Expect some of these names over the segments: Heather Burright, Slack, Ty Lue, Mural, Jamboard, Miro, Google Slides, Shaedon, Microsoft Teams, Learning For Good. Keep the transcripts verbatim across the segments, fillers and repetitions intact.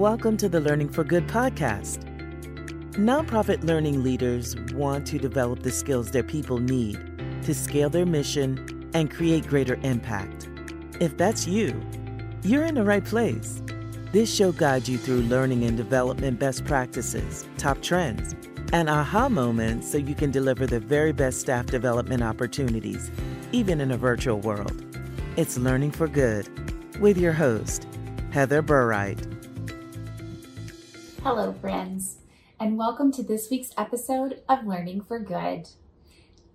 welcome to the Learning for Good podcast. Nonprofit learning leaders want to develop the skills their people need to scale their mission and create greater impact. If that's you, you're in the right place. This show guides you through learning and development best practices, top trends, and aha moments so you can deliver the very best staff development opportunities, even in a virtual world. It's Learning for Good with your host, Heather Burright. Hello, friends, and welcome to this week's episode of Learning for Good.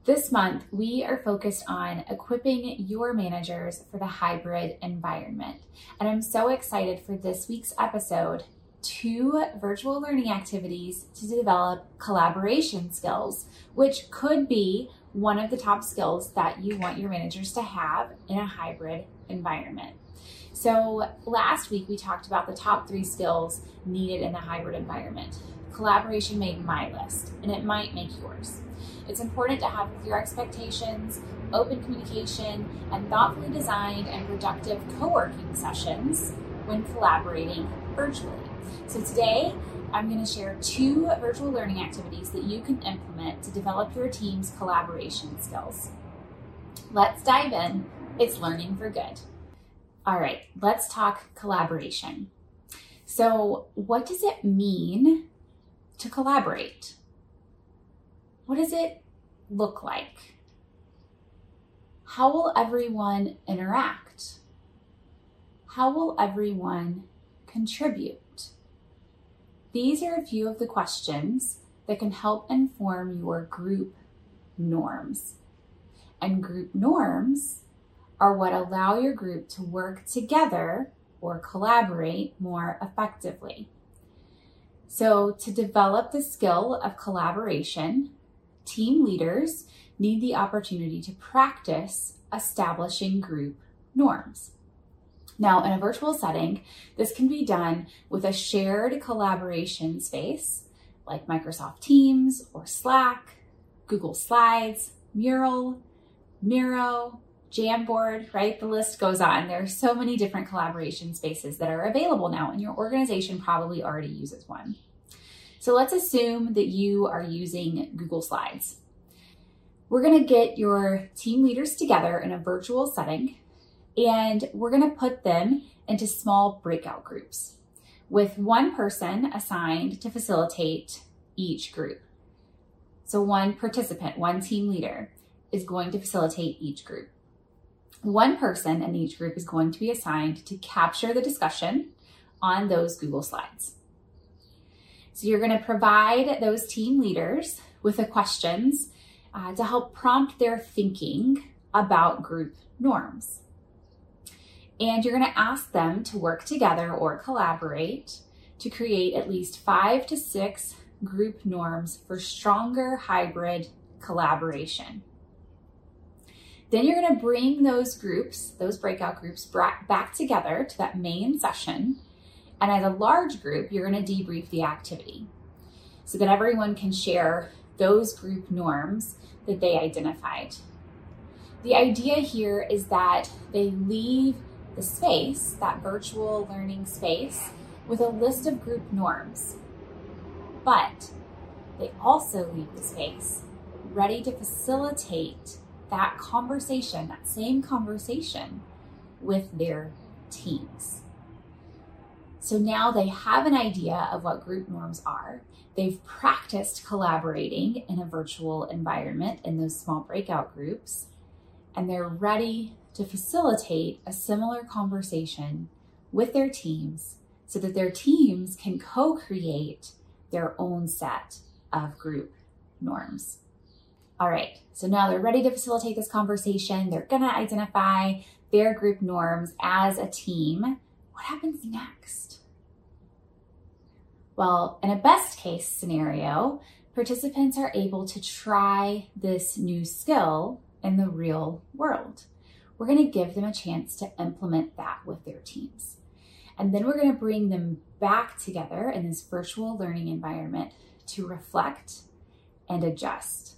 This month, we are focused on equipping your managers for the hybrid environment. And I'm so excited for this week's episode, two virtual learning activities to develop collaboration skills, which could be one of the top skills that you want your managers to have in a hybrid environment. So last week, we talked about the top three skills needed in the hybrid environment. Collaboration made my list, and it might make yours. It's important to have clear expectations, open communication, and thoughtfully designed and productive co-working sessions when collaborating virtually. So today, I'm going to share two virtual learning activities that you can implement to develop your team's collaboration skills. Let's dive in. It's Learning for Good. All right, let's talk collaboration. So, what does it mean to collaborate? What does it look like? How will everyone interact? How will everyone contribute? These are a few of the questions that can help inform your group norms. And group norms are what allow your group to work together or collaborate more effectively. So, to develop the skill of collaboration, team leaders need the opportunity to practice establishing group norms. Now, in a virtual setting, this can be done with a shared collaboration space like Microsoft Teams or Slack, Google Slides, Mural, Miro, Jamboard, right? The list goes on. There are so many different collaboration spaces that are available now, and your organization probably already uses one. So let's assume that you are using Google Slides. We're going to get your team leaders together in a virtual setting, and we're going to put them into small breakout groups with one person assigned to facilitate each group. So one participant, one team leader is going to facilitate each group. One person in each group is going to be assigned to capture the discussion on those Google Slides. So you're going to provide those team leaders with the questions uh, to help prompt their thinking about group norms. And you're going to ask them to work together or collaborate to create at least five to six group norms for stronger hybrid collaboration. Then you're going to bring those groups, those breakout groups, back together to that main session. And as a large group, you're going to debrief the activity so that everyone can share those group norms that they identified. The idea here is that they leave the space, that virtual learning space, with a list of group norms. But they also leave the space ready to facilitate that conversation, that same conversation with their teams. So now they have an idea of what group norms are. They've practiced collaborating in a virtual environment in those small breakout groups, and they're ready to facilitate a similar conversation with their teams so that their teams can co-create their own set of group norms. All right, so now they're ready to facilitate this conversation. They're gonna identify their group norms as a team. What happens next? Well, in a best case scenario, participants are able to try this new skill in the real world. We're gonna give them a chance to implement that with their teams. And then we're gonna bring them back together in this virtual learning environment to reflect and adjust.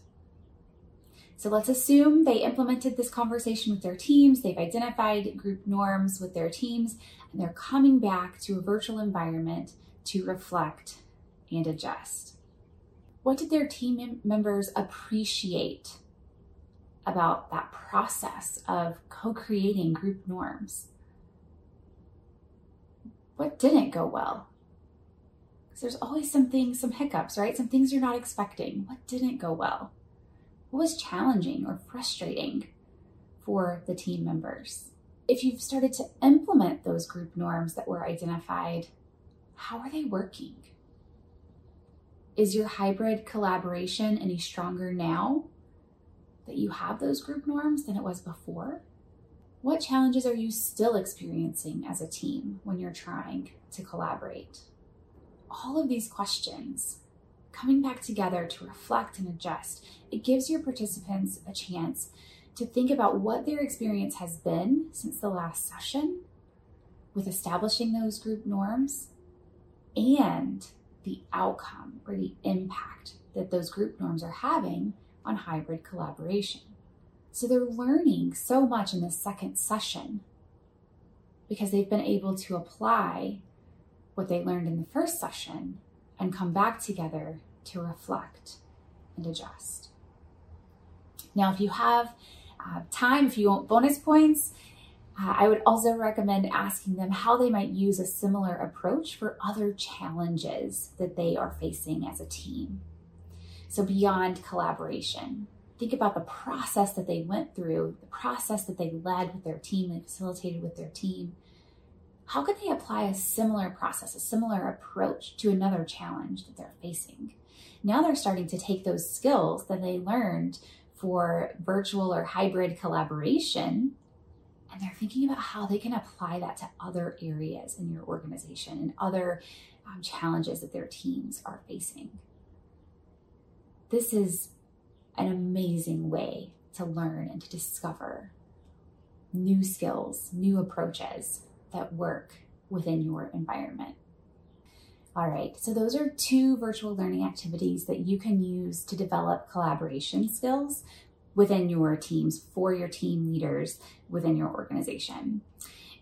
So let's assume they implemented this conversation with their teams, they've identified group norms with their teams, and they're coming back to a virtual environment to reflect and adjust. What did their team members appreciate about that process of co-creating group norms? What didn't go well? Because there's always some things, some hiccups, right? Some things you're not expecting. What didn't go well? What was challenging or frustrating for the team members? If you've started to implement those group norms that were identified, how are they working? Is your hybrid collaboration any stronger now that you have those group norms than it was before? What challenges are you still experiencing as a team when you're trying to collaborate? All of these questions, coming back together to reflect and adjust, it gives your participants a chance to think about what their experience has been since the last session with establishing those group norms and the outcome or the impact that those group norms are having on hybrid collaboration. So they're learning so much in this second session because they've been able to apply what they learned in the first session and come back together to reflect and adjust. Now, if you have uh, time, if you want bonus points, uh, I would also recommend asking them how they might use a similar approach for other challenges that they are facing as a team. So beyond collaboration, think about the process that they went through, the process that they led with their team and facilitated with their team. How could they apply a similar process, a similar approach to another challenge that they're facing? Now they're starting to take those skills that they learned for virtual or hybrid collaboration, and they're thinking about how they can apply that to other areas in your organization and other um, challenges that their teams are facing. This is an amazing way to learn and to discover new skills, new approaches that work within your environment. All right, so those are two virtual learning activities that you can use to develop collaboration skills within your teams, for your team leaders within your organization.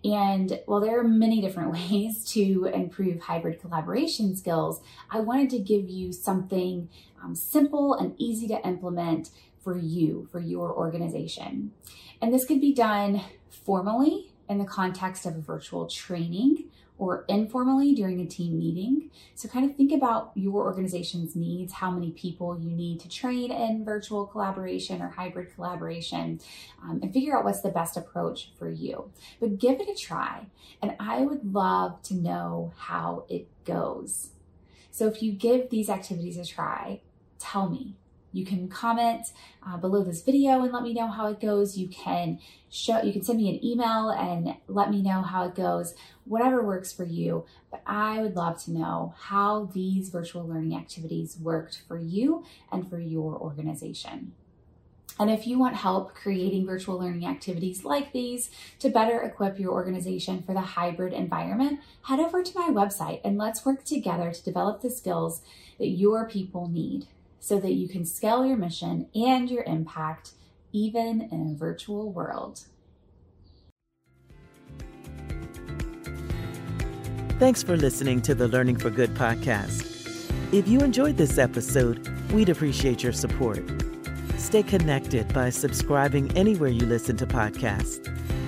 And while there are many different ways to improve hybrid collaboration skills, I wanted to give you something um, simple and easy to implement for you, for your organization. And this could be done formally in the context of a virtual training or informally during a team meeting. So kind of think about your organization's needs, how many people you need to train in virtual collaboration or hybrid collaboration, um, and figure out what's the best approach for you. But give it a try, and I would love to know how it goes. So if you give these activities a try, tell me. You can comment uh, below this video and let me know how it goes. You can show, you can send me an email and let me know how it goes, whatever works for you. But I would love to know how these virtual learning activities worked for you and for your organization. And if you want help creating virtual learning activities like these to better equip your organization for the hybrid environment, head over to my website and let's work together to develop the skills that your people need, so that you can scale your mission and your impact, even in a virtual world. Thanks for listening to the Learning for Good podcast. If you enjoyed this episode, we'd appreciate your support. Stay connected by subscribing anywhere you listen to podcasts.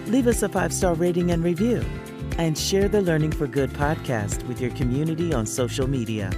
Leave us a five-star rating and review, and share the Learning for Good podcast with your community on social media.